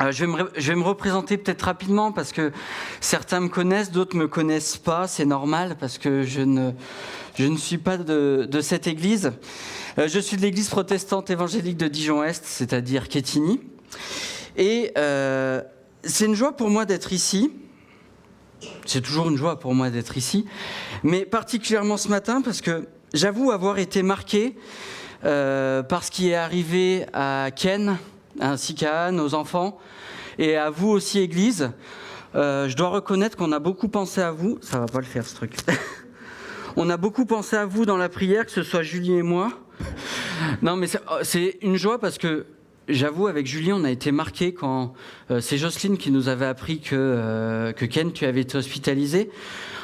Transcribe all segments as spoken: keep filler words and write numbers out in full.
Euh, je vais me, je vais me représenter peut-être rapidement parce que certains me connaissent, d'autres me connaissent pas. C'est normal parce que je ne, je ne suis pas de, de cette église. Euh, je suis de l'église protestante évangélique de Dijon-Est, c'est-à-dire Quetigny. Et euh, c'est une joie pour moi d'être ici. C'est toujours une joie pour moi d'être ici. Mais particulièrement ce matin parce que j'avoue avoir été marqué euh, par ce qui est arrivé à Ken, ainsi qu'à Anne, aux enfants, et à vous aussi, Église. Euh, je dois reconnaître qu'on a beaucoup pensé à vous. Ça va pas le faire, ce truc. On a beaucoup pensé à vous dans la prière, que ce soit Julie et moi. Non, mais c'est, c'est une joie parce que, j'avoue, avec Julie, on a été marqués quand... Euh, c'est Jocelyne qui nous avait appris que, euh, que Ken, tu avais été hospitalisé.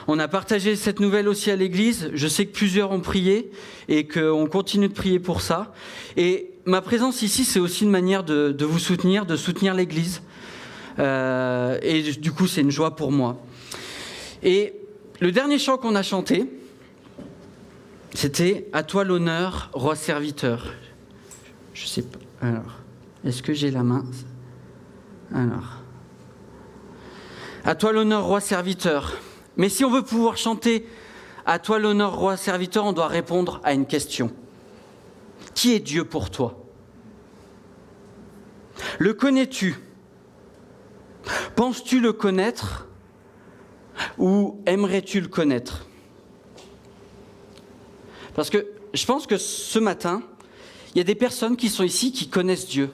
On a partagé cette nouvelle aussi à l'Église. Je sais que plusieurs ont prié et qu'on continue de prier pour ça. Et ma présence ici, c'est aussi une manière de, de vous soutenir, de soutenir l'Église. Euh, et du coup, c'est une joie pour moi. Et le dernier chant qu'on a chanté, c'était « À toi l'honneur, roi serviteur ». Je sais pas. Alors, est-ce que j'ai la main ? Alors. « À toi l'honneur, roi serviteur ». Mais si on veut pouvoir chanter « À toi l'honneur, roi serviteur », on doit répondre à une question. Qui est Dieu pour toi ? Le connais-tu ? Penses-tu le connaître ? Ou aimerais-tu le connaître ? Parce que je pense que ce matin, il y a des personnes qui sont ici qui connaissent Dieu.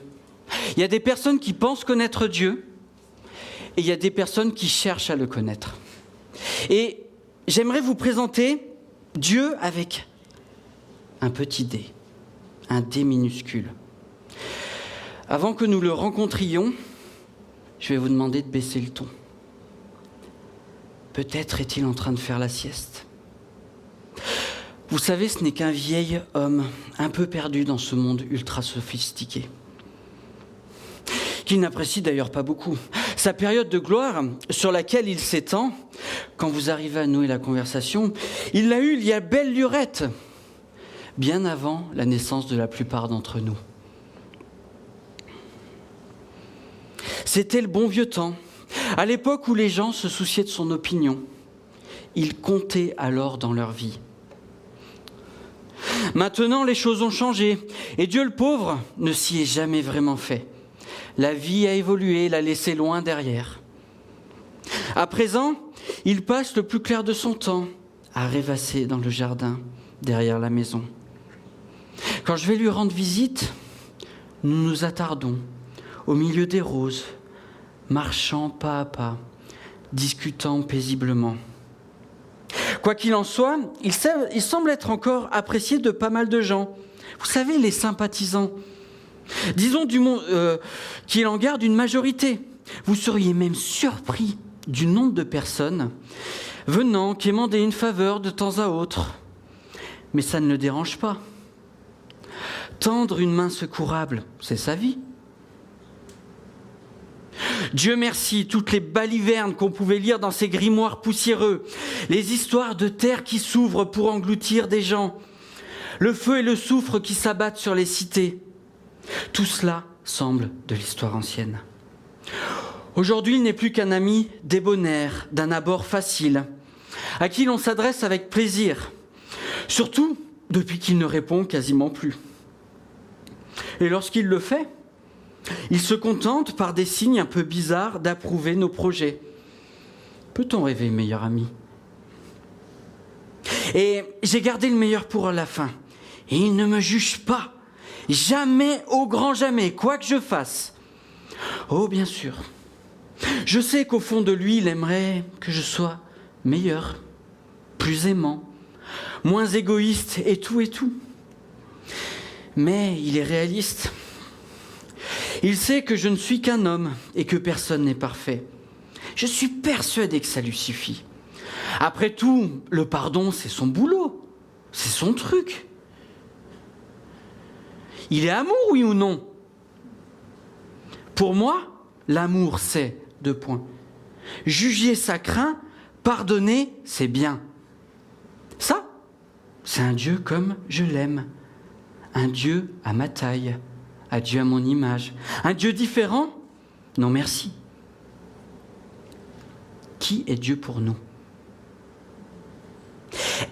Il y a des personnes qui pensent connaître Dieu. Et il y a des personnes qui cherchent à le connaître. Et j'aimerais vous présenter Dieu avec un petit dé. Un dé minuscule. Avant que nous le rencontrions, je vais vous demander de baisser le ton. Peut-être est-il en train de faire la sieste. Vous savez, ce n'est qu'un vieil homme, un peu perdu dans ce monde ultra sophistiqué, qu'il n'apprécie d'ailleurs pas beaucoup. Sa période de gloire, sur laquelle il s'étend, quand vous arrivez à nouer la conversation, il l'a eue il y a belle lurette. Bien avant la naissance de la plupart d'entre nous. C'était le bon vieux temps, à l'époque où les gens se souciaient de son opinion. Ils comptaient alors dans leur vie. Maintenant, les choses ont changé, et Dieu le pauvre ne s'y est jamais vraiment fait. La vie a évolué, l'a laissé loin derrière. À présent, il passe le plus clair de son temps à rêvasser dans le jardin, derrière la maison. Quand je vais lui rendre visite, nous nous attardons au milieu des roses, marchant pas à pas, discutant paisiblement. Quoi qu'il en soit, il, sait, il semble être encore apprécié de pas mal de gens. Vous savez, les sympathisants. Disons du monde, euh, qu'il en garde une majorité. Vous seriez même surpris du nombre de personnes venant quémander une faveur de temps à autre. Mais ça ne le dérange pas. Tendre une main secourable, c'est sa vie. Dieu merci, toutes les balivernes qu'on pouvait lire dans ces grimoires poussiéreux, les histoires de terre qui s'ouvrent pour engloutir des gens, le feu et le soufre qui s'abattent sur les cités, tout cela semble de l'histoire ancienne. Aujourd'hui, il n'est plus qu'un ami débonnaire, d'un abord facile, à qui l'on s'adresse avec plaisir. Surtout depuis qu'il ne répond quasiment plus. Et lorsqu'il le fait, il se contente par des signes un peu bizarres d'approuver nos projets. Peut-on rêver, meilleur ami ? Et j'ai gardé le meilleur pour la fin. Et il ne me juge pas, jamais au grand jamais, quoi que je fasse. Oh, bien sûr, je sais qu'au fond de lui, il aimerait que je sois meilleur, plus aimant, moins égoïste et tout et tout. Mais il est réaliste. Il sait que je ne suis qu'un homme et que personne n'est parfait. Je suis persuadé que ça lui suffit. Après tout, le pardon, c'est son boulot. C'est son truc. Il est amour, oui ou non? Pour moi, l'amour, c'est deux points. Juger, ça craint. Pardonner, c'est bien. Ça, c'est un Dieu comme je l'aime. Un Dieu à ma taille. Un Dieu à mon image. Un Dieu différent? Non, merci. Qui est Dieu pour nous?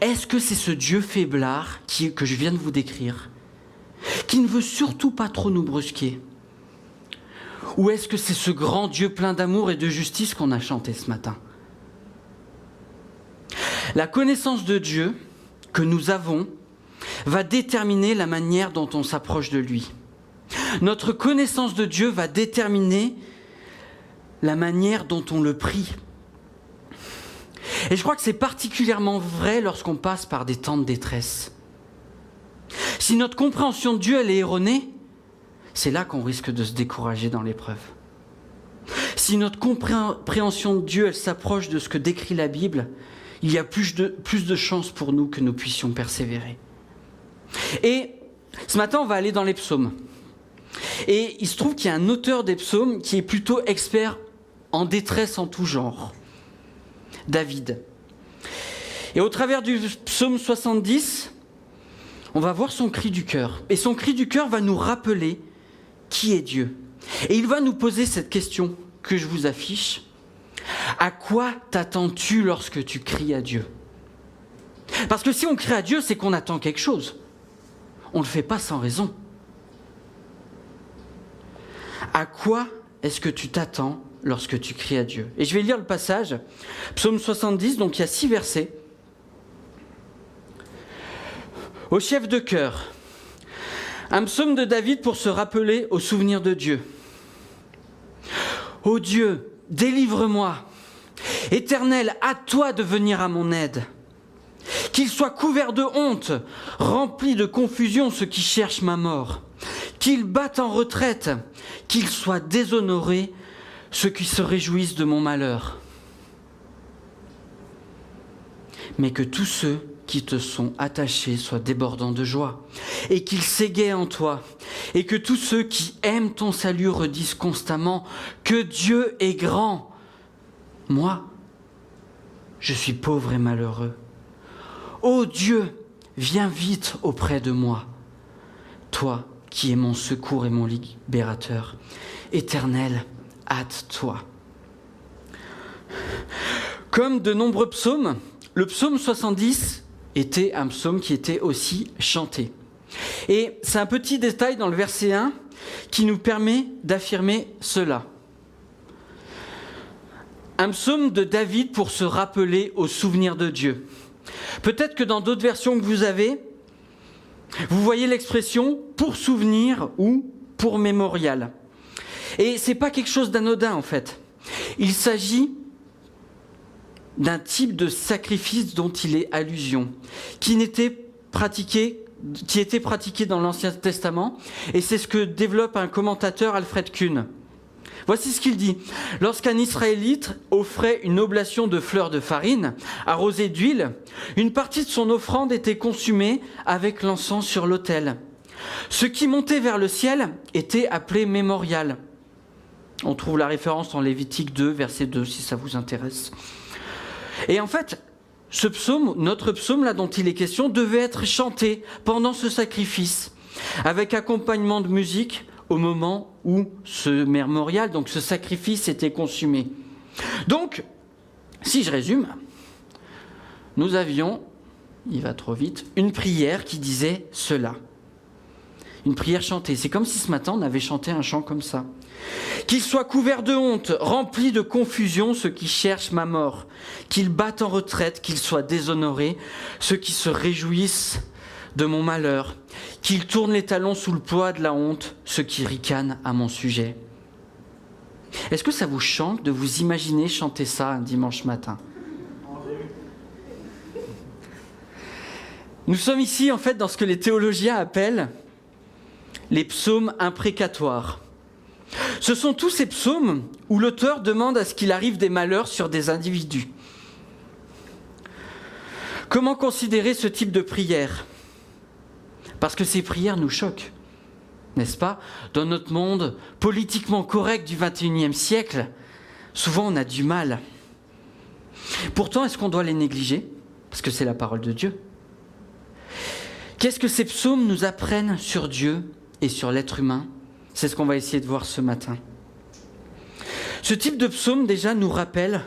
Est-ce que c'est ce Dieu faiblard qui, que je viens de vous décrire, qui ne veut surtout pas trop nous brusquer? Ou est-ce que c'est ce grand Dieu plein d'amour et de justice qu'on a chanté ce matin? La connaissance de Dieu que nous avons va déterminer la manière dont on s'approche de lui. Notre connaissance de Dieu va déterminer la manière dont on le prie. Et je crois que c'est particulièrement vrai lorsqu'on passe par des temps de détresse. Si notre compréhension de Dieu, elle est erronée, c'est là qu'on risque de se décourager dans l'épreuve. Si notre compréhension de Dieu, elle s'approche de ce que décrit la Bible, il y a plus de, plus de chances pour nous que nous puissions persévérer. Et ce matin, on va aller dans les psaumes. Et il se trouve qu'il y a un auteur des psaumes qui est plutôt expert en détresse en tout genre. David. Et au travers du psaume soixante-dix, on va voir son cri du cœur. Et son cri du cœur va nous rappeler qui est Dieu. Et il va nous poser cette question que je vous affiche. À quoi t'attends-tu lorsque tu cries à Dieu? Parce que si on crie à Dieu, c'est qu'on attend quelque chose. On ne le fait pas sans raison. À quoi est-ce que tu t'attends lorsque tu cries à Dieu? Et je vais lire le passage, psaume soixante-dix, donc il y a six versets. Au chef de chœur, un psaume de David pour se rappeler au souvenir de Dieu. Ô Dieu, délivre-moi, Éternel, à toi de venir à mon aide. Qu'il soit couvert de honte, rempli de confusion ceux qui cherchent ma mort. Qu'il batte en retraite, qu'il soit déshonoré, ceux qui se réjouissent de mon malheur, mais que tous ceux qui te sont attachés soient débordants de joie, et qu'ils s'égaient en toi, et que tous ceux qui aiment ton salut redisent constamment que Dieu est grand. Moi, je suis pauvre et malheureux. Ô Dieu, viens vite auprès de moi, toi qui es mon secours et mon libérateur, Éternel, hâte-toi. Comme de nombreux psaumes, le psaume soixante-dix était un psaume qui était aussi chanté. Et c'est un petit détail dans le verset un qui nous permet d'affirmer cela. Un psaume de David pour se rappeler au souvenir de Dieu. Peut-être que dans d'autres versions que vous avez, vous voyez l'expression « pour souvenir » ou « pour mémorial ». Et ce n'est pas quelque chose d'anodin, en fait. Il s'agit d'un type de sacrifice dont il est allusion, qui n'était pratiqué, qui était pratiqué dans l'Ancien Testament, et c'est ce que développe un commentateur, Alfred Kuhn. Voici ce qu'il dit. Lorsqu'un Israélite offrait une oblation de fleurs de farine, arrosée d'huile, une partie de son offrande était consumée avec l'encens sur l'autel. Ce qui montait vers le ciel était appelé mémorial. On trouve la référence en Lévitique deux, verset deux, si ça vous intéresse. Et en fait, ce psaume, notre psaume là dont il est question, devait être chanté pendant ce sacrifice, avec accompagnement de musique au moment où ce mémorial, donc ce sacrifice, était consumé. Donc, si je résume, nous avions, il va trop vite, une prière qui disait cela. Une prière chantée. C'est comme si ce matin, on avait chanté un chant comme ça. Qu'il soit couvert de honte, rempli de confusion, ceux qui cherchent ma mort. Qu'il batte en retraite, qu'il soit déshonoré, ceux qui se réjouissent de mon malheur. Qu'il tourne les talons sous le poids de la honte, ceux qui ricanent à mon sujet. Est-ce que ça vous chante de vous imaginer chanter ça un dimanche matin ? Nous sommes ici, en fait, dans ce que les théologiens appellent les psaumes imprécatoires. Ce sont tous ces psaumes où l'auteur demande à ce qu'il arrive des malheurs sur des individus. Comment considérer ce type de prière? Parce que ces prières nous choquent, n'est-ce pas? Dans notre monde politiquement correct du vingt et unième siècle, souvent on a du mal. Pourtant, est-ce qu'on doit les négliger? Parce que c'est la parole de Dieu. Qu'est-ce que ces psaumes nous apprennent sur Dieu et sur l'être humain? C'est ce qu'on va essayer de voir ce matin. Ce type de psaume déjà nous rappelle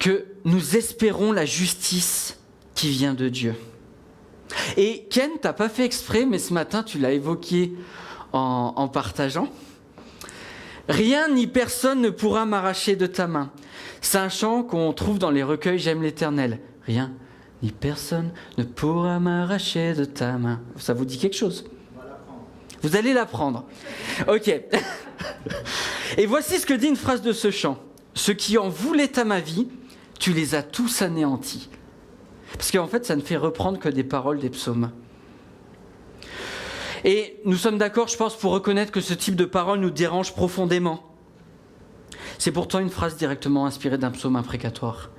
que nous espérons la justice qui vient de Dieu. Et Ken, tu n'as pas fait exprès, mais ce matin, tu l'as évoqué en, en partageant. Rien ni personne ne pourra m'arracher de ta main. C'est un chant qu'on trouve dans les recueils J'aime l'Éternel. Rien ni personne ne pourra m'arracher de ta main. Ça vous dit quelque chose? Vous allez l'apprendre. Ok. Et voici ce que dit une phrase de ce chant. « Ceux qui en voulaient à ma vie, tu les as tous anéantis. » Parce qu'en fait, ça ne fait reprendre que des paroles des psaumes. Et nous sommes d'accord, je pense, pour reconnaître que ce type de paroles nous dérange profondément. C'est pourtant une phrase directement inspirée d'un psaume imprécatoire.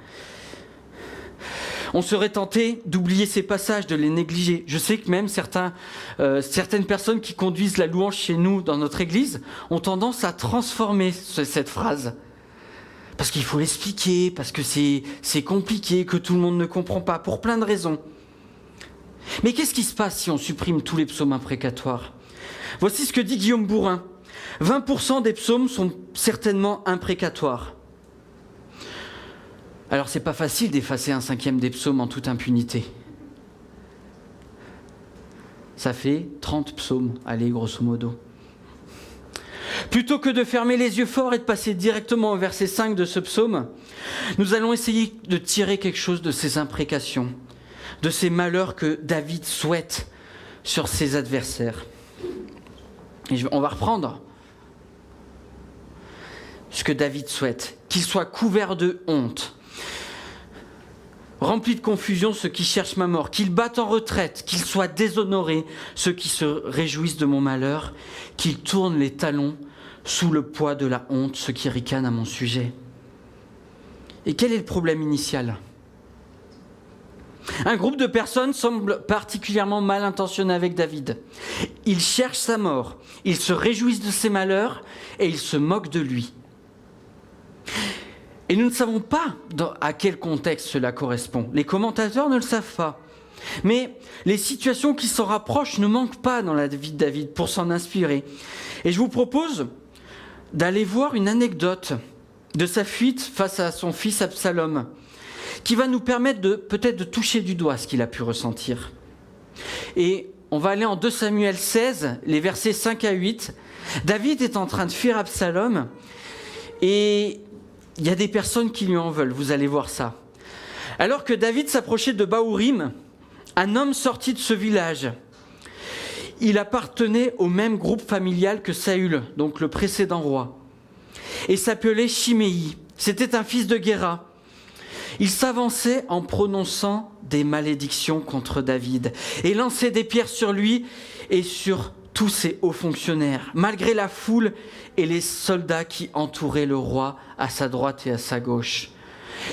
On serait tenté d'oublier ces passages, de les négliger. Je sais que même certains, euh, certaines personnes qui conduisent la louange chez nous, dans notre église, ont tendance à transformer ce, cette phrase. Parce qu'il faut l'expliquer, parce que c'est, c'est compliqué, que tout le monde ne comprend pas, pour plein de raisons. Mais qu'est-ce qui se passe si on supprime tous les psaumes imprécatoires? Voici ce que dit Guillaume Bourrin. vingt pour cent des psaumes sont certainement imprécatoires. Alors c'est pas facile d'effacer un cinquième des psaumes en toute impunité. Ça fait trente psaumes, allez, grosso modo. Plutôt que de fermer les yeux forts et de passer directement au verset cinq de ce psaume, nous allons essayer de tirer quelque chose de ces imprécations, de ces malheurs que David souhaite sur ses adversaires. Et on va reprendre ce que David souhaite, qu'il soit couvert de honte, rempli de confusion ceux qui cherchent ma mort, qu'ils battent en retraite, qu'ils soient déshonorés ceux qui se réjouissent de mon malheur, qu'ils tournent les talons sous le poids de la honte, ceux qui ricanent à mon sujet. Et quel est le problème initial? Un groupe de personnes semble particulièrement mal intentionné avec David. Ils cherchent sa mort, ils se réjouissent de ses malheurs et ils se moquent de lui. Et nous ne savons pas dans, à quel contexte cela correspond. Les commentateurs ne le savent pas. Mais les situations qui s'en rapprochent ne manquent pas dans la vie de David pour s'en inspirer. Et je vous propose d'aller voir une anecdote de sa fuite face à son fils Absalom, qui va nous permettre de, peut-être de toucher du doigt ce qu'il a pu ressentir. Et on va aller en deux Samuel seize, les versets cinq à huit. David est en train de fuir Absalom et... il y a des personnes qui lui en veulent, vous allez voir ça. Alors que David s'approchait de Bahourim, un homme sortit de ce village. Il appartenait au même groupe familial que Saül, donc le précédent roi, et s'appelait Shimei. C'était un fils de Gera. Il s'avançait en prononçant des malédictions contre David et lançait des pierres sur lui et sur tous ses hauts fonctionnaires, malgré la foule et les soldats qui entouraient le roi à sa droite et à sa gauche.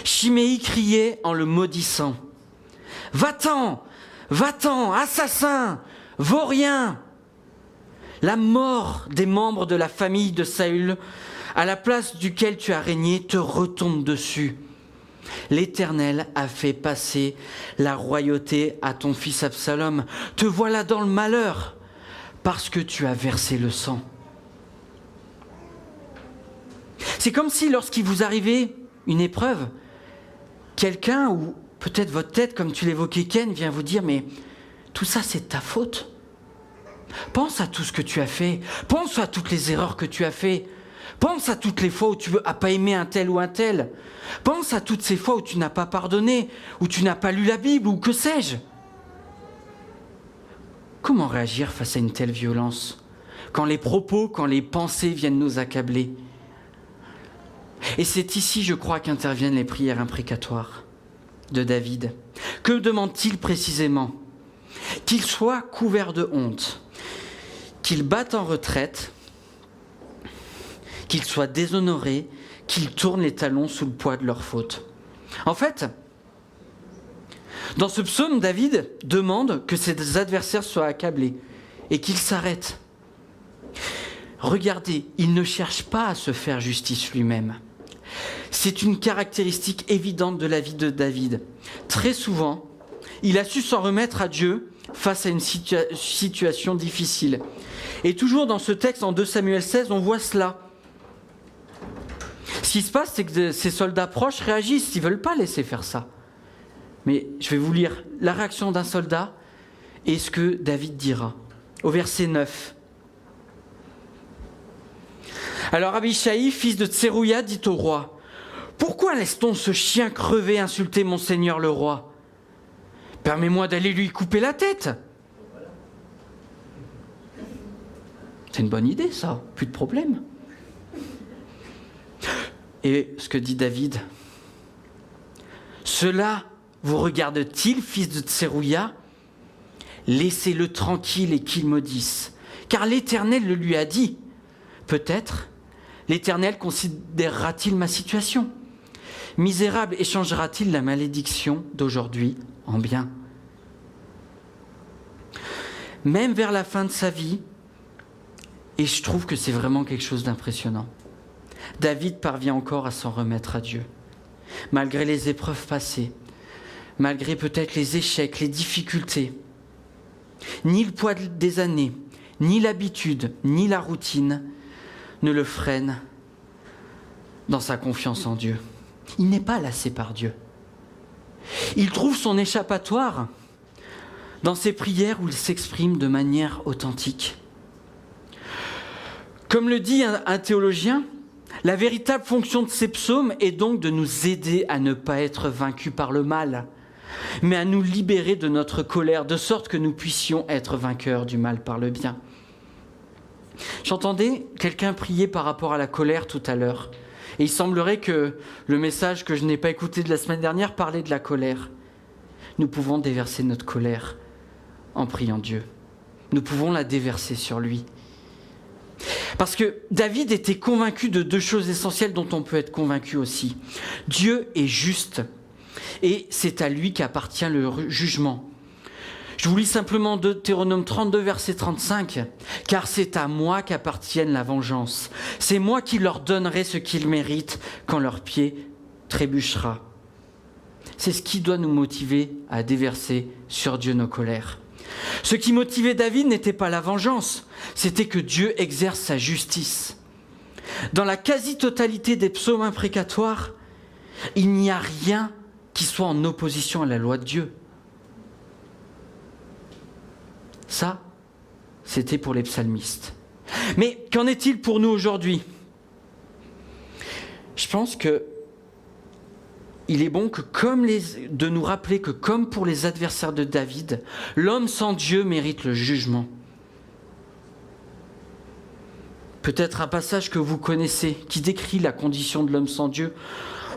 Shimei criait en le maudissant. « Va-t'en, va-t'en, assassin, vaurien !» La mort des membres de la famille de Saül, à la place duquel tu as régné, te retombe dessus. L'Éternel a fait passer la royauté à ton fils Absalom. Te voilà dans le malheur, parce que tu as versé le sang. C'est comme si lorsqu'il vous arrivait une épreuve, quelqu'un ou peut-être votre tête, comme tu l'évoquais Ken, vient vous dire « mais tout ça c'est de ta faute. Pense à tout ce que tu as fait, pense à toutes les erreurs que tu as fait, pense à toutes les fois où tu n'as pas aimé un tel ou un tel, pense à toutes ces fois où tu n'as pas pardonné, où tu n'as pas lu la Bible ou que sais-je. » Comment réagir face à une telle violence, quand les propos, quand les pensées viennent nous accabler? Et c'est ici, je crois, qu'interviennent les prières imprécatoires de David. Que demande-t-il précisément? Qu'il soit couvert de honte, qu'il batte en retraite, qu'il soit déshonoré, qu'il tourne les talons sous le poids de leur faute. En fait, Dans ce psaume, David demande que ses adversaires soient accablés et qu'ils s'arrêtent. Regardez, il ne cherche pas à se faire justice lui-même. C'est une caractéristique évidente de la vie de David. Très souvent, il a su s'en remettre à Dieu face à une situa- situation difficile. Et toujours dans ce texte, en deux Samuel seize, on voit cela. Ce qui se passe, c'est que ces soldats proches réagissent. Ils ne veulent pas laisser faire ça. Mais je vais vous lire la réaction d'un soldat et ce que David dira. Au verset neuf. Alors Abishai, fils de Tserouia, dit au roi, « Pourquoi laisse-t-on ce chien crevé insulter mon seigneur le roi ? Permets-moi d'aller lui couper la tête !» C'est une bonne idée, ça. Plus de problème. Et ce que dit David, « Cela vous regarde-t-il, fils de Tserouia ? Laissez-le tranquille et qu'il maudisse, car l'Éternel le lui a dit. Peut-être l'Éternel considérera-t-il ma situation ? Misérable, échangera-t-il la malédiction d'aujourd'hui en bien ? » Même vers la fin de sa vie, et je trouve que c'est vraiment quelque chose d'impressionnant, David parvient encore à s'en remettre à Dieu, malgré les épreuves passées, malgré peut-être les échecs, les difficultés. Ni le poids des années, ni l'habitude, ni la routine ne le freinent dans sa confiance en Dieu. Il n'est pas lassé par Dieu. Il trouve son échappatoire dans ses prières où il s'exprime de manière authentique. Comme le dit un, un théologien, la véritable fonction de ces psaumes est donc de nous aider à ne pas être vaincus par le mal, mais à nous libérer de notre colère, de sorte que nous puissions être vainqueurs du mal par le bien. J'entendais quelqu'un prier par rapport à la colère tout à l'heure, et il semblerait que le message que je n'ai pas écouté de la semaine dernière parlait de la colère. Nous pouvons déverser notre colère en priant Dieu. Nous pouvons la déverser sur lui. Parce que David était convaincu de deux choses essentielles dont on peut être convaincu aussi. Dieu est juste. Et c'est à lui qu'appartient le jugement. Je vous lis simplement Deutéronome trente-deux, verset trente-cinq. « Car c'est à moi qu'appartienne la vengeance. C'est moi qui leur donnerai ce qu'ils méritent quand leur pied trébuchera. » C'est ce qui doit nous motiver à déverser sur Dieu nos colères. Ce qui motivait David n'était pas la vengeance, c'était que Dieu exerce sa justice. Dans la quasi-totalité des psaumes imprécatoires, il n'y a rien qui soit en opposition à la loi de Dieu. Ça, c'était pour les psalmistes. Mais qu'en est-il pour nous aujourd'hui ? Je pense que il est bon que comme les, de nous rappeler que comme pour les adversaires de David, l'homme sans Dieu mérite le jugement. Peut-être un passage que vous connaissez qui décrit la condition de l'homme sans Dieu.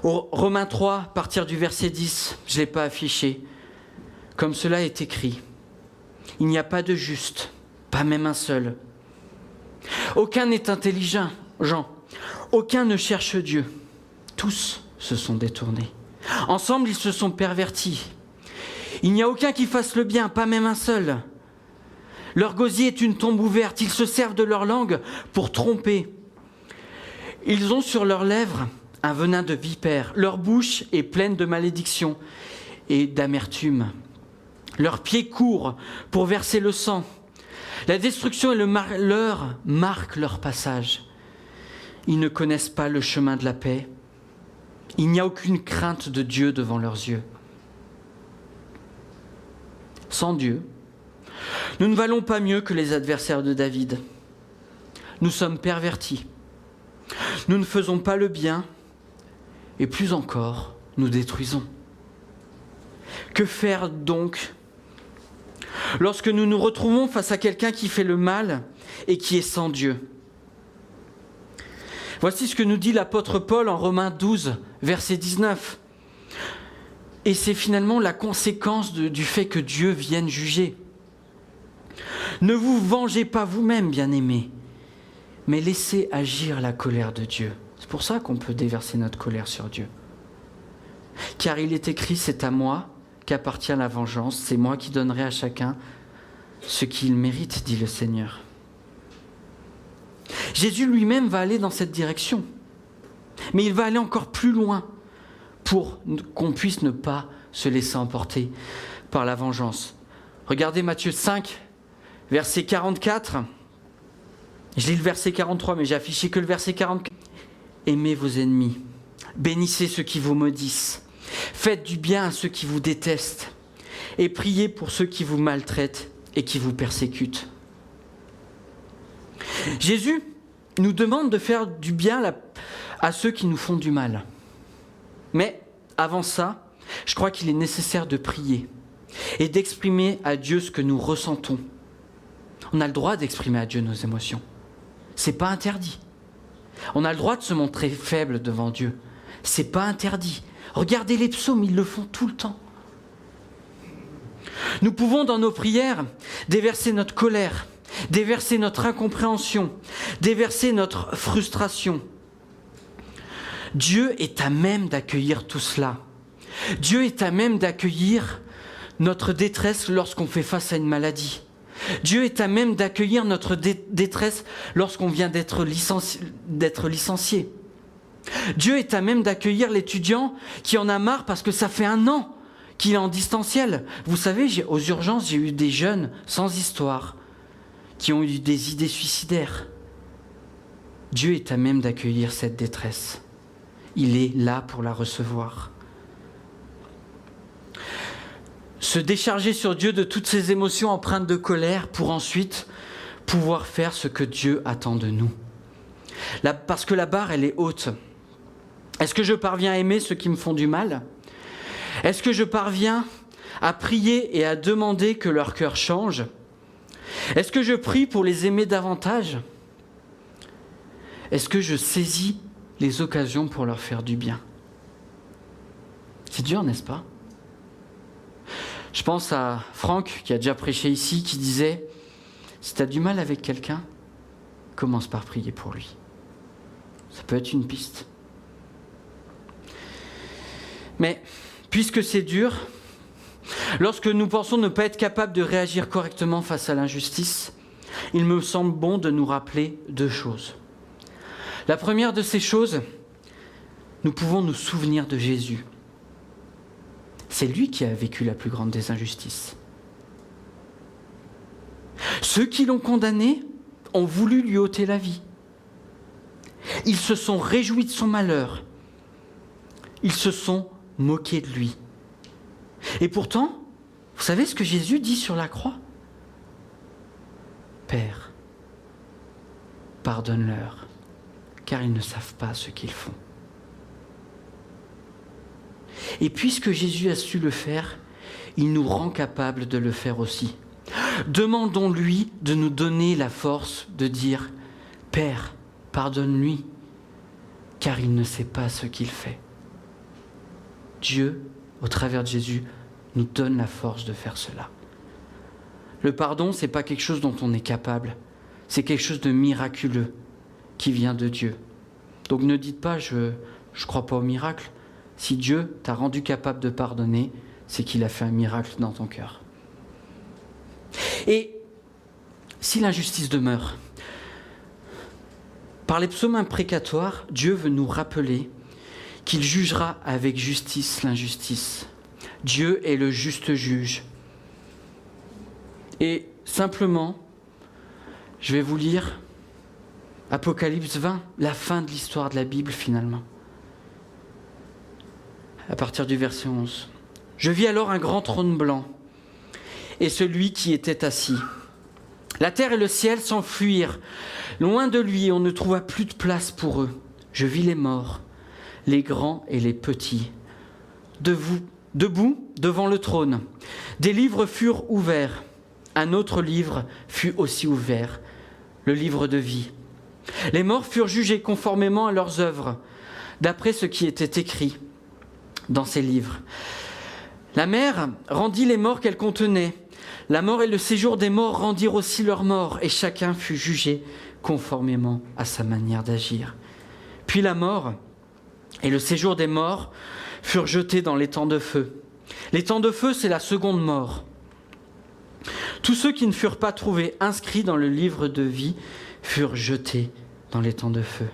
Romains trois, à partir du verset dix, je ne l'ai pas affiché. Comme cela est écrit, il n'y a pas de juste, pas même un seul. Aucun n'est intelligent, Jean. Aucun ne cherche Dieu. Tous se sont détournés. Ensemble, ils se sont pervertis. Il n'y a aucun qui fasse le bien, pas même un seul. Leur gosier est une tombe ouverte. Ils se servent de leur langue pour tromper. Ils ont sur leurs lèvres un venin de vipère. Leur bouche est pleine de malédiction et d'amertume. Leurs pieds courent pour verser le sang. La destruction et le malheur marquent leur passage. Ils ne connaissent pas le chemin de la paix. Il n'y a aucune crainte de Dieu devant leurs yeux. Sans Dieu, nous ne valons pas mieux que les adversaires de David. Nous sommes pervertis. Nous ne faisons pas le bien. Et plus encore, nous détruisons. Que faire donc lorsque nous nous retrouvons face à quelqu'un qui fait le mal et qui est sans Dieu ? Voici ce que nous dit l'apôtre Paul en Romains douze, verset dix-neuf. Et c'est finalement la conséquence de, du fait que Dieu vienne juger. « Ne vous vengez pas vous-même, bien-aimés, mais laissez agir la colère de Dieu. » C'est pour ça qu'on peut déverser notre colère sur Dieu. Car il est écrit, c'est à moi qu'appartient la vengeance. C'est moi qui donnerai à chacun ce qu'il mérite, dit le Seigneur. Jésus lui-même va aller dans cette direction, mais il va aller encore plus loin pour qu'on puisse ne pas se laisser emporter par la vengeance. Regardez Matthieu cinq, verset quarante-quatre. Je lis le verset quarante-trois, mais j'ai affiché que le verset quarante-quatre. « Aimez vos ennemis, bénissez ceux qui vous maudissent, faites du bien à ceux qui vous détestent, et priez pour ceux qui vous maltraitent et qui vous persécutent. » Jésus nous demande de faire du bien à ceux qui nous font du mal. Mais avant ça, je crois qu'il est nécessaire de prier et d'exprimer à Dieu ce que nous ressentons. On a le droit d'exprimer à Dieu nos émotions. C'est pas interdit. On a le droit de se montrer faible devant Dieu. C'est pas interdit. Regardez les psaumes, ils le font tout le temps. Nous pouvons dans nos prières déverser notre colère, déverser notre incompréhension, déverser notre frustration. Dieu est à même d'accueillir tout cela. Dieu est à même d'accueillir notre détresse lorsqu'on fait face à une maladie. Dieu est à même d'accueillir notre détresse lorsqu'on vient d'être licenci- d'être licencié. Dieu est à même d'accueillir l'étudiant qui en a marre parce que ça fait un an qu'il est en distanciel. Vous savez, j'ai, aux urgences, j'ai eu des jeunes sans histoire qui ont eu des idées suicidaires. Dieu est à même d'accueillir cette détresse. Il est là pour la recevoir. Se décharger sur Dieu de toutes ces émotions empreintes de colère pour ensuite pouvoir faire ce que Dieu attend de nous. La, parce que la barre, elle est haute. Est-ce que je parviens à aimer ceux qui me font du mal ? Est-ce que je parviens à prier et à demander que leur cœur change ? Est-ce que je prie pour les aimer davantage ? Est-ce que je saisis les occasions pour leur faire du bien ? C'est dur, n'est-ce pas ? Je pense à Franck, qui a déjà prêché ici, qui disait « Si tu as du mal avec quelqu'un, commence par prier pour lui. » Ça peut être une piste. Mais puisque c'est dur, lorsque nous pensons ne pas être capables de réagir correctement face à l'injustice, il me semble bon de nous rappeler deux choses. La première de ces choses, nous pouvons nous souvenir de Jésus. C'est lui qui a vécu la plus grande des injustices. Ceux qui l'ont condamné ont voulu lui ôter la vie. Ils se sont réjouis de son malheur. Ils se sont moqués de lui. Et pourtant, vous savez ce que Jésus dit sur la croix ? « Père, pardonne-leur, car ils ne savent pas ce qu'ils font. » Et puisque Jésus a su le faire, il nous rend capables de le faire aussi. Demandons-lui de nous donner la force de dire « Père, pardonne-lui, car il ne sait pas ce qu'il fait. » Dieu, au travers de Jésus, nous donne la force de faire cela. Le pardon, ce n'est pas quelque chose dont on est capable. C'est quelque chose de miraculeux qui vient de Dieu. Donc ne dites pas « je ne crois pas au miracle ». Si Dieu t'a rendu capable de pardonner, c'est qu'il a fait un miracle dans ton cœur. Et si l'injustice demeure, par les psaumes imprécatoires, Dieu veut nous rappeler qu'il jugera avec justice l'injustice. Dieu est le juste juge. Et simplement, je vais vous lire Apocalypse vingt, la fin de l'histoire de la Bible finalement. À partir du verset onze. « Je vis alors un grand trône blanc, et celui qui était assis. La terre et le ciel s'enfuirent. Loin de lui, on ne trouva plus de place pour eux. Je vis les morts, les grands et les petits, debout, debout devant le trône. Des livres furent ouverts. Un autre livre fut aussi ouvert, le livre de vie. Les morts furent jugés conformément à leurs œuvres, d'après ce qui était écrit. » Dans ses livres. La mer rendit les morts qu'elle contenait. La mort et le séjour des morts rendirent aussi leur mort, et chacun fut jugé conformément à sa manière d'agir. Puis la mort et le séjour des morts furent jetés dans les temps de feu. Les temps de feu, c'est la seconde mort. Tous ceux qui ne furent pas trouvés inscrits dans le livre de vie furent jetés dans les temps de feu.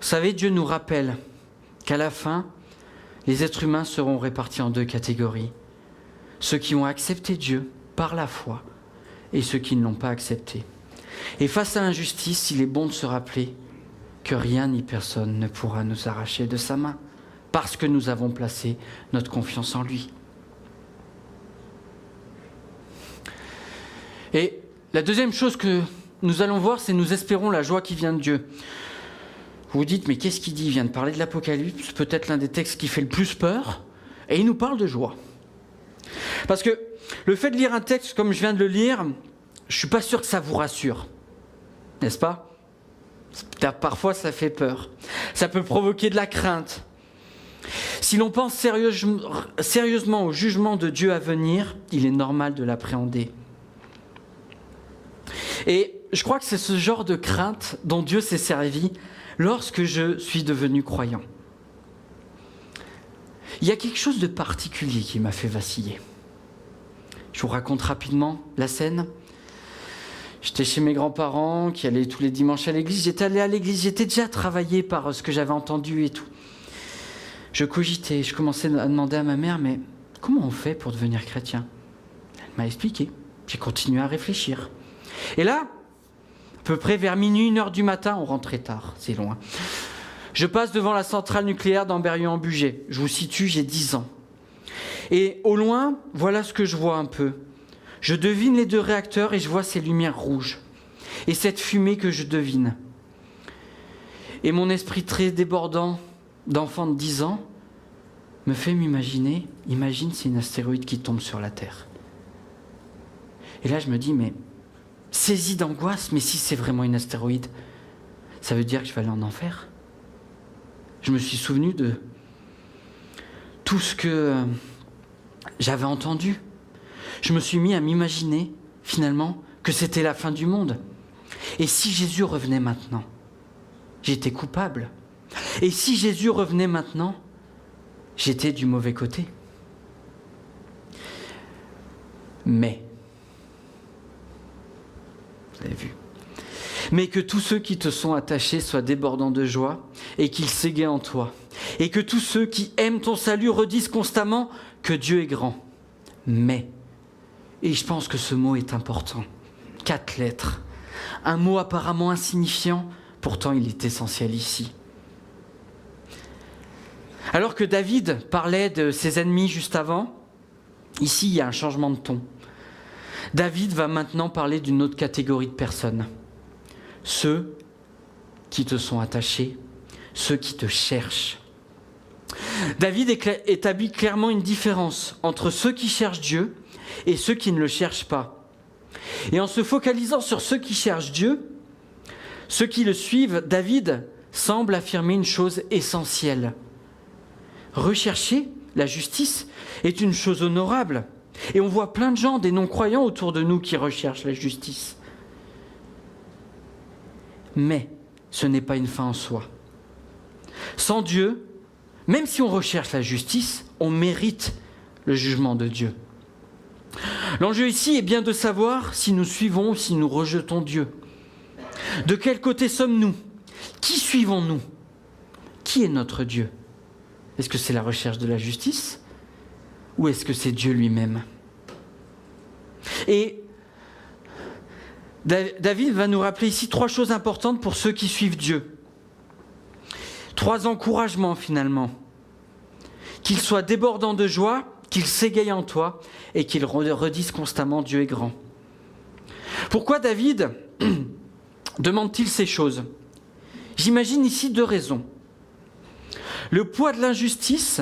Vous savez, Dieu nous rappelle qu'à la fin, les êtres humains seront répartis en deux catégories. Ceux qui ont accepté Dieu par la foi et ceux qui ne l'ont pas accepté. Et face à l'injustice, il est bon de se rappeler que rien ni personne ne pourra nous arracher de sa main parce que nous avons placé notre confiance en lui. Et la deuxième chose que nous allons voir, c'est nous espérons la joie qui vient de Dieu. Vous vous dites, mais qu'est-ce qu'il dit ? Il vient de parler de l'Apocalypse, peut-être l'un des textes qui fait le plus peur, et il nous parle de joie. Parce que le fait de lire un texte comme je viens de le lire, je ne suis pas sûr que ça vous rassure, n'est-ce pas ? Parfois, ça fait peur. Ça peut provoquer de la crainte. Si l'on pense sérieusement au jugement de Dieu à venir, il est normal de l'appréhender. Et je crois que c'est ce genre de crainte dont Dieu s'est servi lorsque je suis devenu croyant. Il y a quelque chose de particulier qui m'a fait vaciller. Je vous raconte rapidement la scène. J'étais chez mes grands-parents qui allaient tous les dimanches à l'église. J'étais allé à l'église, j'étais déjà travaillé par ce que j'avais entendu et tout. Je cogitais, je commençais à demander à ma mère, mais comment on fait pour devenir chrétien ? Elle m'a expliqué. J'ai continué à réfléchir. Et là, à peu près vers minuit, une heure du matin, on rentrait tard, c'est loin. Je passe devant la centrale nucléaire d'Amberieu-en-Bugey. Je vous situe, j'ai dix ans. Et au loin, voilà ce que je vois un peu. Je devine les deux réacteurs et je vois ces lumières rouges. Et cette fumée que je devine. Et mon esprit très débordant d'enfant de dix ans me fait m'imaginer, imagine c'est une astéroïde qui tombe sur la Terre. Et là, je me dis, mais saisi d'angoisse, mais si c'est vraiment une astéroïde, ça veut dire que je vais aller en enfer. Je me suis souvenu de tout ce que j'avais entendu. Je me suis mis à m'imaginer, finalement, que c'était la fin du monde. Et si Jésus revenait maintenant, j'étais coupable. Et si Jésus revenait maintenant, j'étais du mauvais côté. Mais, vous avez vu, mais que tous ceux qui te sont attachés soient débordants de joie et qu'ils s'égaient en toi. Et que tous ceux qui aiment ton salut redisent constamment que Dieu est grand. Mais, et je pense que ce mot est important, quatre lettres, un mot apparemment insignifiant, pourtant il est essentiel ici. Alors que David parlait de ses ennemis juste avant, ici il y a un changement de ton. David va maintenant parler d'une autre catégorie de personnes. Ceux qui te sont attachés, ceux qui te cherchent. David établit clairement une différence entre ceux qui cherchent Dieu et ceux qui ne le cherchent pas. Et en se focalisant sur ceux qui cherchent Dieu, ceux qui le suivent, David semble affirmer une chose essentielle. Rechercher la justice est une chose honorable. Et on voit plein de gens, des non-croyants autour de nous qui recherchent la justice. Mais ce n'est pas une fin en soi. Sans Dieu, même si on recherche la justice, on mérite le jugement de Dieu. L'enjeu ici est bien de savoir si nous suivons ou si nous rejetons Dieu. De quel côté sommes-nous ? Qui suivons-nous ? Qui est notre Dieu ? Est-ce que c'est la recherche de la justice ? Ou est-ce que c'est Dieu lui-même ? Et David va nous rappeler ici trois choses importantes pour ceux qui suivent Dieu. Trois encouragements finalement. Qu'il soit débordant de joie, qu'il s'égaye en toi et qu'il redise constamment « Dieu est grand ». Pourquoi David demande-t-il ces choses ? J'imagine ici deux raisons. Le poids de l'injustice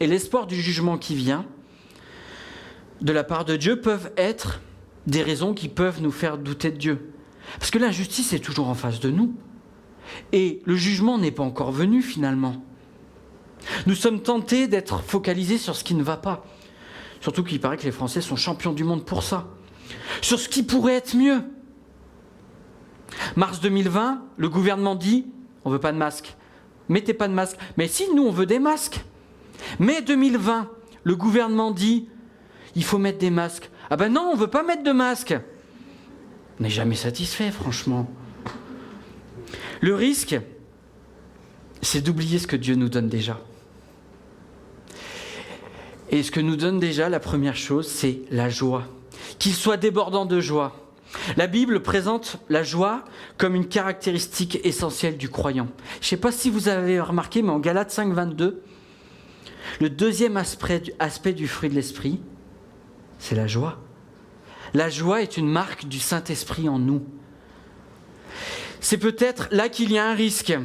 et l'espoir du jugement qui vient de la part de Dieu peuvent être des raisons qui peuvent nous faire douter de Dieu. Parce que l'injustice est toujours en face de nous. Et le jugement n'est pas encore venu finalement. Nous sommes tentés d'être focalisés sur ce qui ne va pas. Surtout qu'il paraît que les Français sont champions du monde pour ça. Sur ce qui pourrait être mieux. mars deux mille vingt, le gouvernement dit « On ne veut pas de masques. Mettez pas de masques. » Mais si, nous, on veut des masques. mai deux mille vingt, Le gouvernement dit, il faut mettre des masques. Ah ben non, on ne veut pas mettre de masques. On n'est jamais satisfait, franchement. Le risque, c'est d'oublier ce que Dieu nous donne déjà. Et ce que nous donne déjà, la première chose, c'est la joie. Qu'il soit débordant de joie. La Bible présente la joie comme une caractéristique essentielle du croyant. Je ne sais pas si vous avez remarqué, mais en Galates cinq, vingt-deux, le deuxième aspect, aspect du fruit de l'esprit, c'est la joie. La joie est une marque du Saint-Esprit en nous. C'est peut-être là qu'il y a un risque.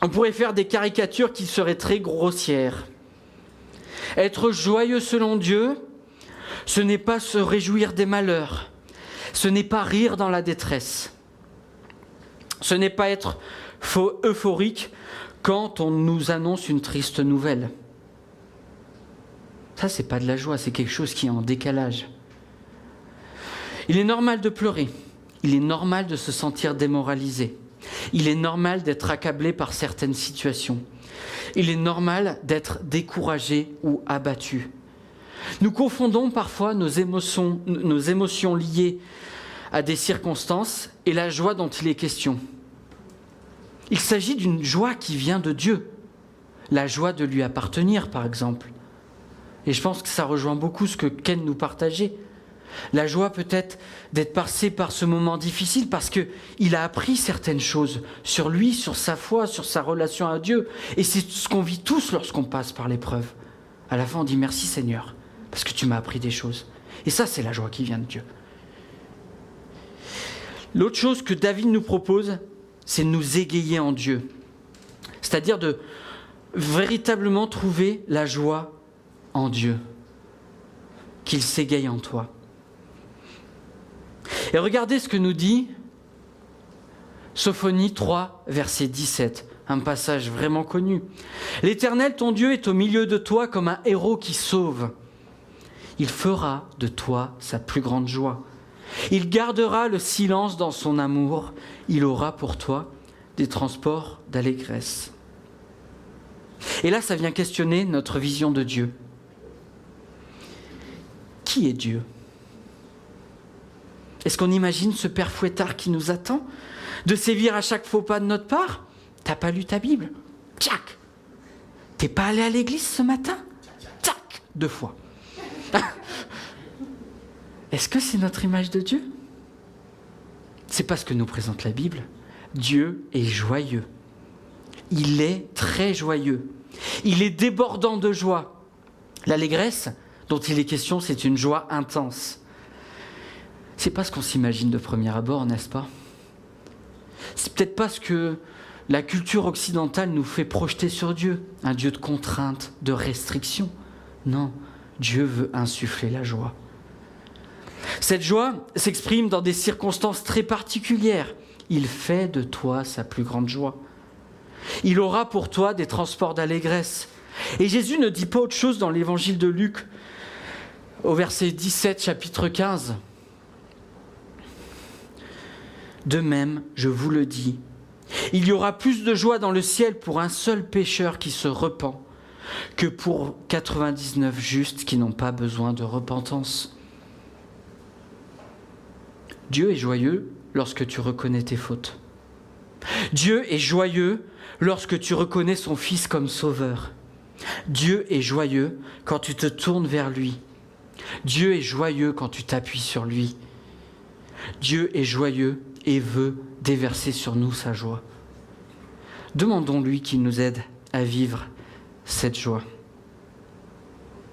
On pourrait faire des caricatures qui seraient très grossières. Être joyeux selon Dieu, ce n'est pas se réjouir des malheurs. Ce n'est pas rire dans la détresse. Ce n'est pas être faux euphorique quand on nous annonce une triste nouvelle. Ça, c'est pas de la joie, c'est quelque chose qui est en décalage. Il est normal de pleurer. Il est normal de se sentir démoralisé. Il est normal d'être accablé par certaines situations. Il est normal d'être découragé ou abattu. Nous confondons parfois nos émotions, nos émotions liées à des circonstances et la joie dont il est question. Il s'agit d'une joie qui vient de Dieu, la joie de lui appartenir par exemple. Et je pense que ça rejoint beaucoup ce que Ken nous partageait. La joie peut-être d'être passé par ce moment difficile parce qu'il a appris certaines choses sur lui, sur sa foi, sur sa relation à Dieu. Et c'est ce qu'on vit tous lorsqu'on passe par l'épreuve. À la fin, on dit « Merci Seigneur, parce que tu m'as appris des choses. » Et ça, c'est la joie qui vient de Dieu. L'autre chose que David nous propose, c'est de nous égayer en Dieu. C'est-à-dire de véritablement trouver la joie en Dieu. Qu'il s'égaye en toi. Et regardez ce que nous dit Sophonie trois, verset dix-sept, un passage vraiment connu. « L'Éternel, ton Dieu, est au milieu de toi comme un héros qui sauve. Il fera de toi sa plus grande joie. Il gardera le silence dans son amour. Il aura pour toi des transports d'allégresse. » Et là, ça vient questionner notre vision de Dieu. Qui est Dieu ? Est-ce qu'on imagine ce père fouettard qui nous attend, de sévir à chaque faux pas de notre part ? T'as pas lu ta Bible ? Tchac ! T'es pas allé à l'église ce matin ? Tchac ! Deux fois. Est-ce que c'est notre image de Dieu ? C'est pas ce que nous présente la Bible. Dieu est joyeux. Il est très joyeux. Il est débordant de joie. L'allégresse dont il est question, c'est une joie intense. C'est pas ce qu'on s'imagine de premier abord, n'est-ce pas ? C'est peut-être pas ce que la culture occidentale nous fait projeter sur Dieu, un Dieu de contraintes, de restrictions. Non, Dieu veut insuffler la joie. Cette joie s'exprime dans des circonstances très particulières. Il fait de toi sa plus grande joie. Il aura pour toi des transports d'allégresse. Et Jésus ne dit pas autre chose dans l'évangile de Luc, au verset dix-sept, chapitre quinze. De même, je vous le dis, il y aura plus de joie dans le ciel pour un seul pécheur qui se repent que pour quatre-vingt-dix-neuf justes qui n'ont pas besoin de repentance. Dieu est joyeux lorsque tu reconnais tes fautes. Dieu est joyeux lorsque tu reconnais son Fils comme sauveur. Dieu est joyeux quand tu te tournes vers lui. Dieu est joyeux quand tu t'appuies sur lui. Dieu est joyeux et veut déverser sur nous sa joie. Demandons-lui qu'il nous aide à vivre cette joie.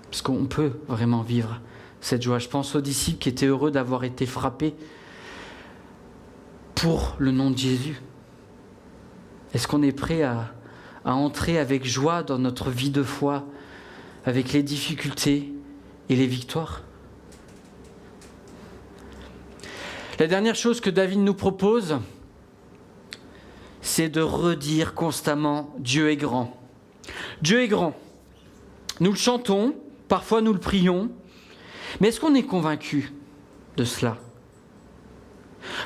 Parce qu'on peut vraiment vivre cette joie. Je pense aux disciples qui étaient heureux d'avoir été frappés pour le nom de Jésus. Est-ce qu'on est prêt à, à entrer avec joie dans notre vie de foi, avec les difficultés et les victoires ? La dernière chose que David nous propose, c'est de redire constamment « Dieu est grand ». Dieu est grand. Nous le chantons, parfois nous le prions, mais est-ce qu'on est convaincu de cela ?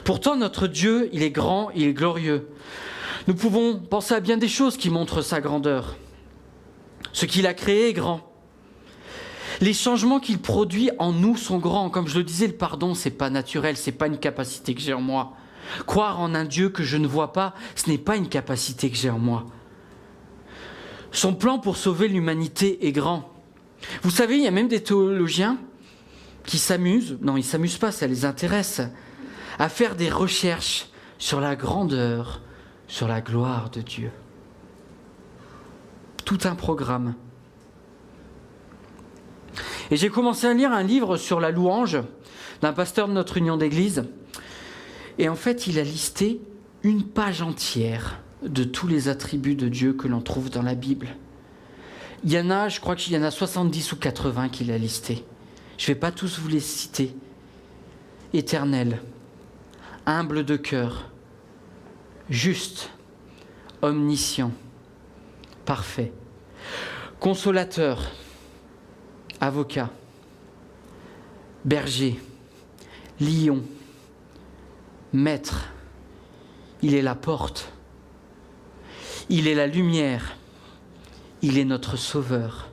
Pourtant, notre Dieu, il est grand, il est glorieux. Nous pouvons penser à bien des choses qui montrent sa grandeur. Ce qu'il a créé est grand. Les changements qu'il produit en nous sont grands. Comme je le disais, le pardon, c'est pas naturel, c'est pas une capacité que j'ai en moi. Croire en un Dieu que je ne vois pas, ce n'est pas une capacité que j'ai en moi. Son plan pour sauver l'humanité est grand. Vous savez, il y a même des théologiens qui s'amusent, non, ils ne s'amusent pas, ça les intéresse, à faire des recherches sur la grandeur, sur la gloire de Dieu. Tout un programme. Et j'ai commencé à lire un livre sur la louange d'un pasteur de notre union d'église. Et en fait, il a listé une page entière de tous les attributs de Dieu que l'on trouve dans la Bible. Il y en a, je crois qu'il y en a soixante-dix ou quatre-vingts qu'il a listés. Je ne vais pas tous vous les citer. Éternel, humble de cœur, juste, omniscient, parfait, consolateur, avocat, berger, lion, maître, il est la porte, il est la lumière, il est notre sauveur,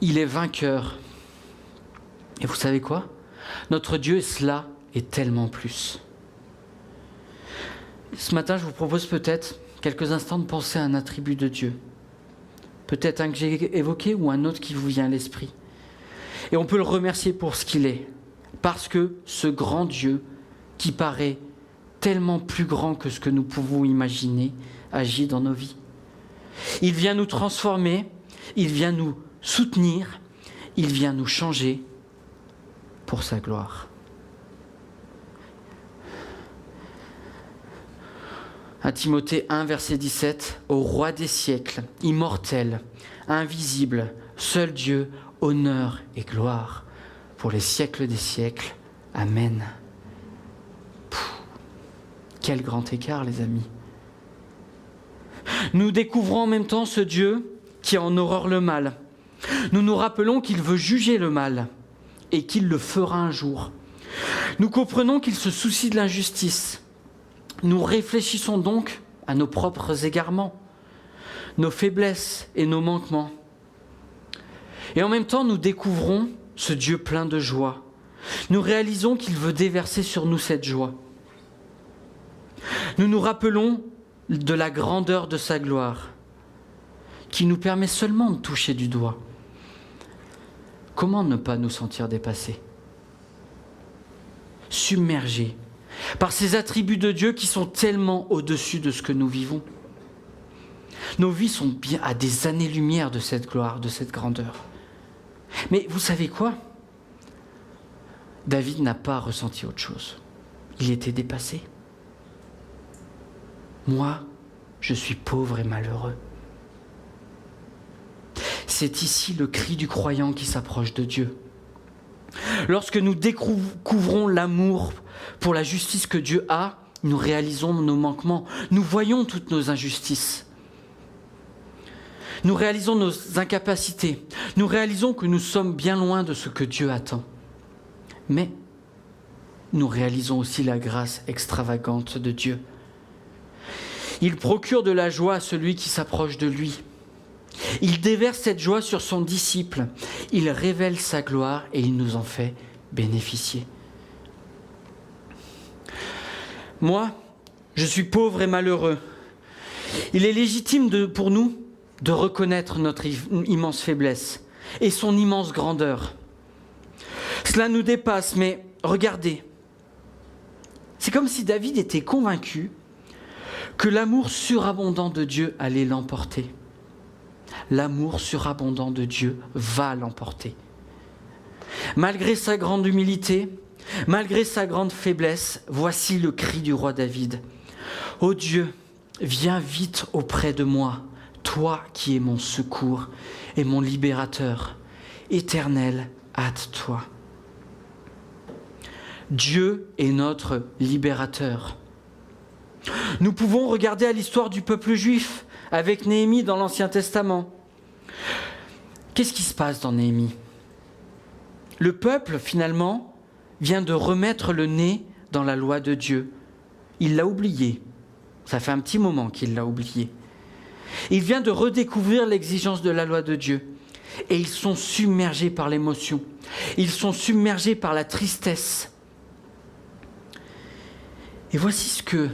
il est vainqueur. Et vous savez quoi ? Notre Dieu est cela et tellement plus. Ce matin, je vous propose peut-être quelques instants de penser à un attribut de Dieu. Peut-être un que j'ai évoqué ou un autre qui vous vient à l'esprit. Et on peut le remercier pour ce qu'il est. Parce que ce grand Dieu qui paraît tellement plus grand que ce que nous pouvons imaginer agit dans nos vies. Il vient nous transformer, il vient nous soutenir, il vient nous changer pour sa gloire. À Timothée un, verset dix-sept, « Au roi des siècles, immortel, invisible, seul Dieu, honneur et gloire pour les siècles des siècles. Amen. » Quel grand écart, les amis. Nous découvrons en même temps ce Dieu qui en horreur le mal. Nous nous rappelons qu'il veut juger le mal et qu'il le fera un jour. Nous comprenons qu'il se soucie de l'injustice. Nous réfléchissons donc à nos propres égarements, nos faiblesses et nos manquements. Et en même temps, nous découvrons ce Dieu plein de joie. Nous réalisons qu'il veut déverser sur nous cette joie. Nous nous rappelons de la grandeur de sa gloire, qui nous permet seulement de toucher du doigt. Comment ne pas nous sentir dépassés, submergés, par ces attributs de Dieu qui sont tellement au-dessus de ce que nous vivons. Nos vies sont bien à des années-lumière de cette gloire, de cette grandeur. Mais vous savez quoi ? David n'a pas ressenti autre chose. Il était dépassé. Moi, je suis pauvre et malheureux. C'est ici le cri du croyant qui s'approche de Dieu. Lorsque nous découvrons l'amour pour la justice que Dieu a, nous réalisons nos manquements, nous voyons toutes nos injustices. Nous réalisons nos incapacités, nous réalisons que nous sommes bien loin de ce que Dieu attend. Mais nous réalisons aussi la grâce extravagante de Dieu. Il procure de la joie à celui qui s'approche de lui. Il déverse cette joie sur son disciple. Il révèle sa gloire et il nous en fait bénéficier. Moi, je suis pauvre et malheureux. Il est légitime de, pour nous de reconnaître notre immense faiblesse et son immense grandeur. Cela nous dépasse, mais regardez. C'est comme si David était convaincu que l'amour surabondant de Dieu allait l'emporter. L'amour surabondant de Dieu va l'emporter. Malgré sa grande humilité, malgré sa grande faiblesse, voici le cri du roi David. « Ô Dieu, viens vite auprès de moi, toi qui es mon secours et mon libérateur. Éternel, hâte-toi. » Dieu est notre libérateur. Nous pouvons regarder à l'histoire du peuple juif, avec Néhémie dans l'Ancien Testament. Qu'est-ce qui se passe dans Néhémie ? Le peuple, finalement, vient de remettre le nez dans la loi de Dieu. Il l'a oublié. Ça fait un petit moment qu'il l'a oublié. Il vient de redécouvrir l'exigence de la loi de Dieu. et ils sont submergés par l'émotion. Ils sont submergés par la tristesse. Et voici ce que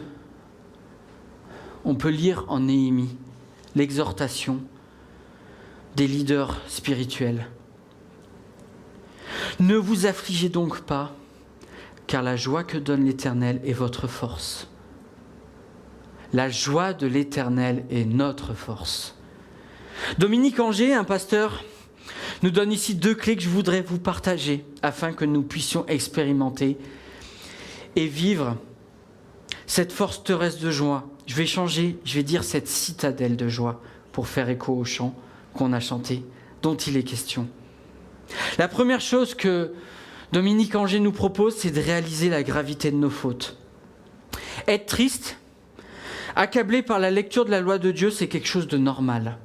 on peut lire en Néhémie, l'exhortation des leaders spirituels. Ne vous affligez donc pas, car la joie que donne l'Éternel est votre force. La joie de l'Éternel est notre force. Dominique Angers, un pasteur, nous donne ici deux clés que je voudrais vous partager afin que nous puissions expérimenter et vivre cette forteresse de joie. Je vais changer, je vais dire cette citadelle de joie pour faire écho au chant qu'on a chanté, dont il est question. La première chose que Dominique Angers nous propose, c'est de réaliser la gravité de nos fautes. Être triste, accablé par la lecture de la loi de Dieu, c'est quelque chose de normal.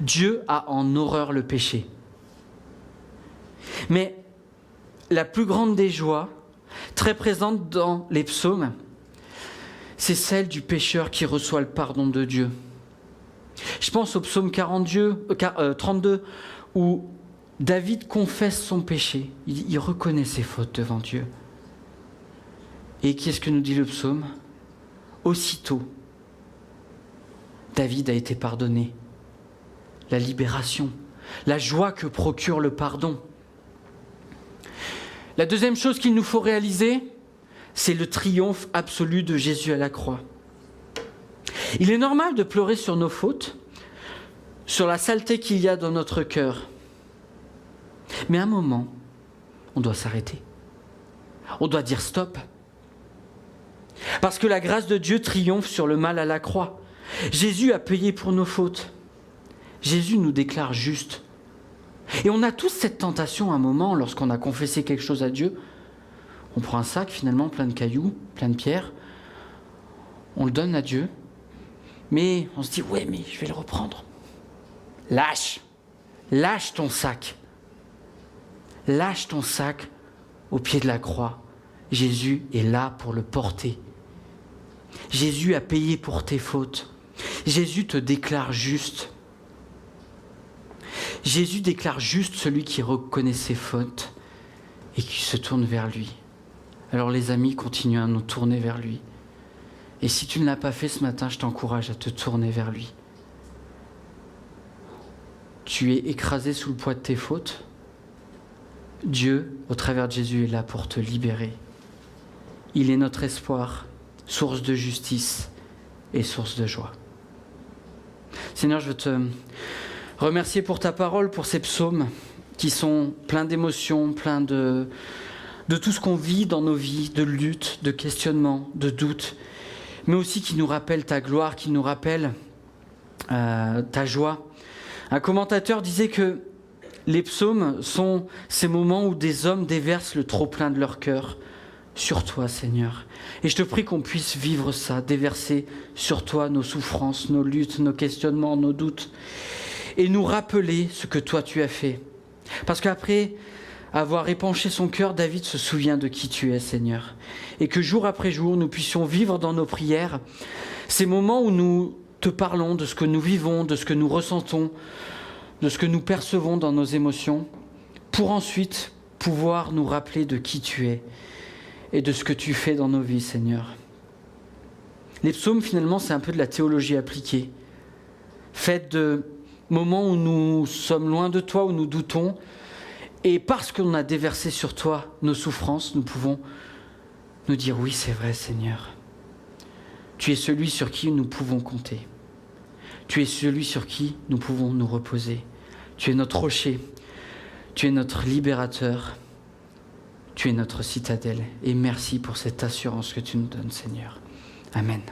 Dieu a en horreur le péché. Mais la plus grande des joies, très présente dans les psaumes, c'est celle du pécheur qui reçoit le pardon de Dieu. Je pense au psaume quarante-deux, où David confesse son péché. Il, il reconnaît ses fautes devant Dieu. Et qu'est-ce que nous dit le psaume ? Aussitôt, David a été pardonné. La libération, la joie que procure le pardon. La deuxième chose qu'il nous faut réaliser, c'est le triomphe absolu de Jésus à la croix. Il est normal de pleurer sur nos fautes, sur la saleté qu'il y a dans notre cœur. Mais à un moment, on doit s'arrêter. On doit dire stop. Parce que la grâce de Dieu triomphe sur le mal à la croix. Jésus a payé pour nos fautes. Jésus nous déclare justes. Et on a tous cette tentation à un moment, lorsqu'on a confessé quelque chose à Dieu, on prend un sac finalement plein de cailloux, plein de pierres, on le donne à Dieu, mais on se dit « Ouais, mais je vais le reprendre. » Lâche, lâche ton sac. Lâche ton sac au pied de la croix. Jésus est là pour le porter. Jésus a payé pour tes fautes. Jésus te déclare juste. Jésus déclare juste celui qui reconnaît ses fautes et qui se tourne vers lui. Alors les amis, continuez à nous tourner vers lui. Et si tu ne l'as pas fait ce matin, je t'encourage à te tourner vers lui. Tu es écrasé sous le poids de tes fautes. Dieu, au travers de Jésus, est là pour te libérer. Il est notre espoir, source de justice et source de joie. Seigneur, je veux te remercier pour ta parole, pour ces psaumes qui sont pleins d'émotions, pleins de, de tout ce qu'on vit dans nos vies, de lutte, de questionnement, de doute, mais aussi qui nous rappellent ta gloire, qui nous rappellent euh, ta joie. Un commentateur disait que les psaumes sont ces moments où des hommes déversent le trop-plein de leur cœur sur toi, Seigneur. Et je te prie qu'on puisse vivre ça, déverser sur toi nos souffrances, nos luttes, nos questionnements, nos doutes, et nous rappeler ce que toi tu as fait. Parce qu'après avoir épanché son cœur, David se souvient de qui tu es, Seigneur. Et que jour après jour, nous puissions vivre dans nos prières ces moments où nous te parlons de ce que nous vivons, de ce que nous ressentons, de ce que nous percevons dans nos émotions, pour ensuite pouvoir nous rappeler de qui tu es et de ce que tu fais dans nos vies, Seigneur. Les psaumes, finalement, c'est un peu de la théologie appliquée, faite de moments où nous sommes loin de toi, où nous doutons, et parce qu'on a déversé sur toi nos souffrances, nous pouvons nous dire « Oui, c'est vrai, Seigneur, tu es celui sur qui nous pouvons compter. Tu es celui sur qui nous pouvons nous reposer. » Tu es notre rocher, tu es notre libérateur, tu es notre citadelle. Et merci pour cette assurance que tu nous donnes, Seigneur. Amen.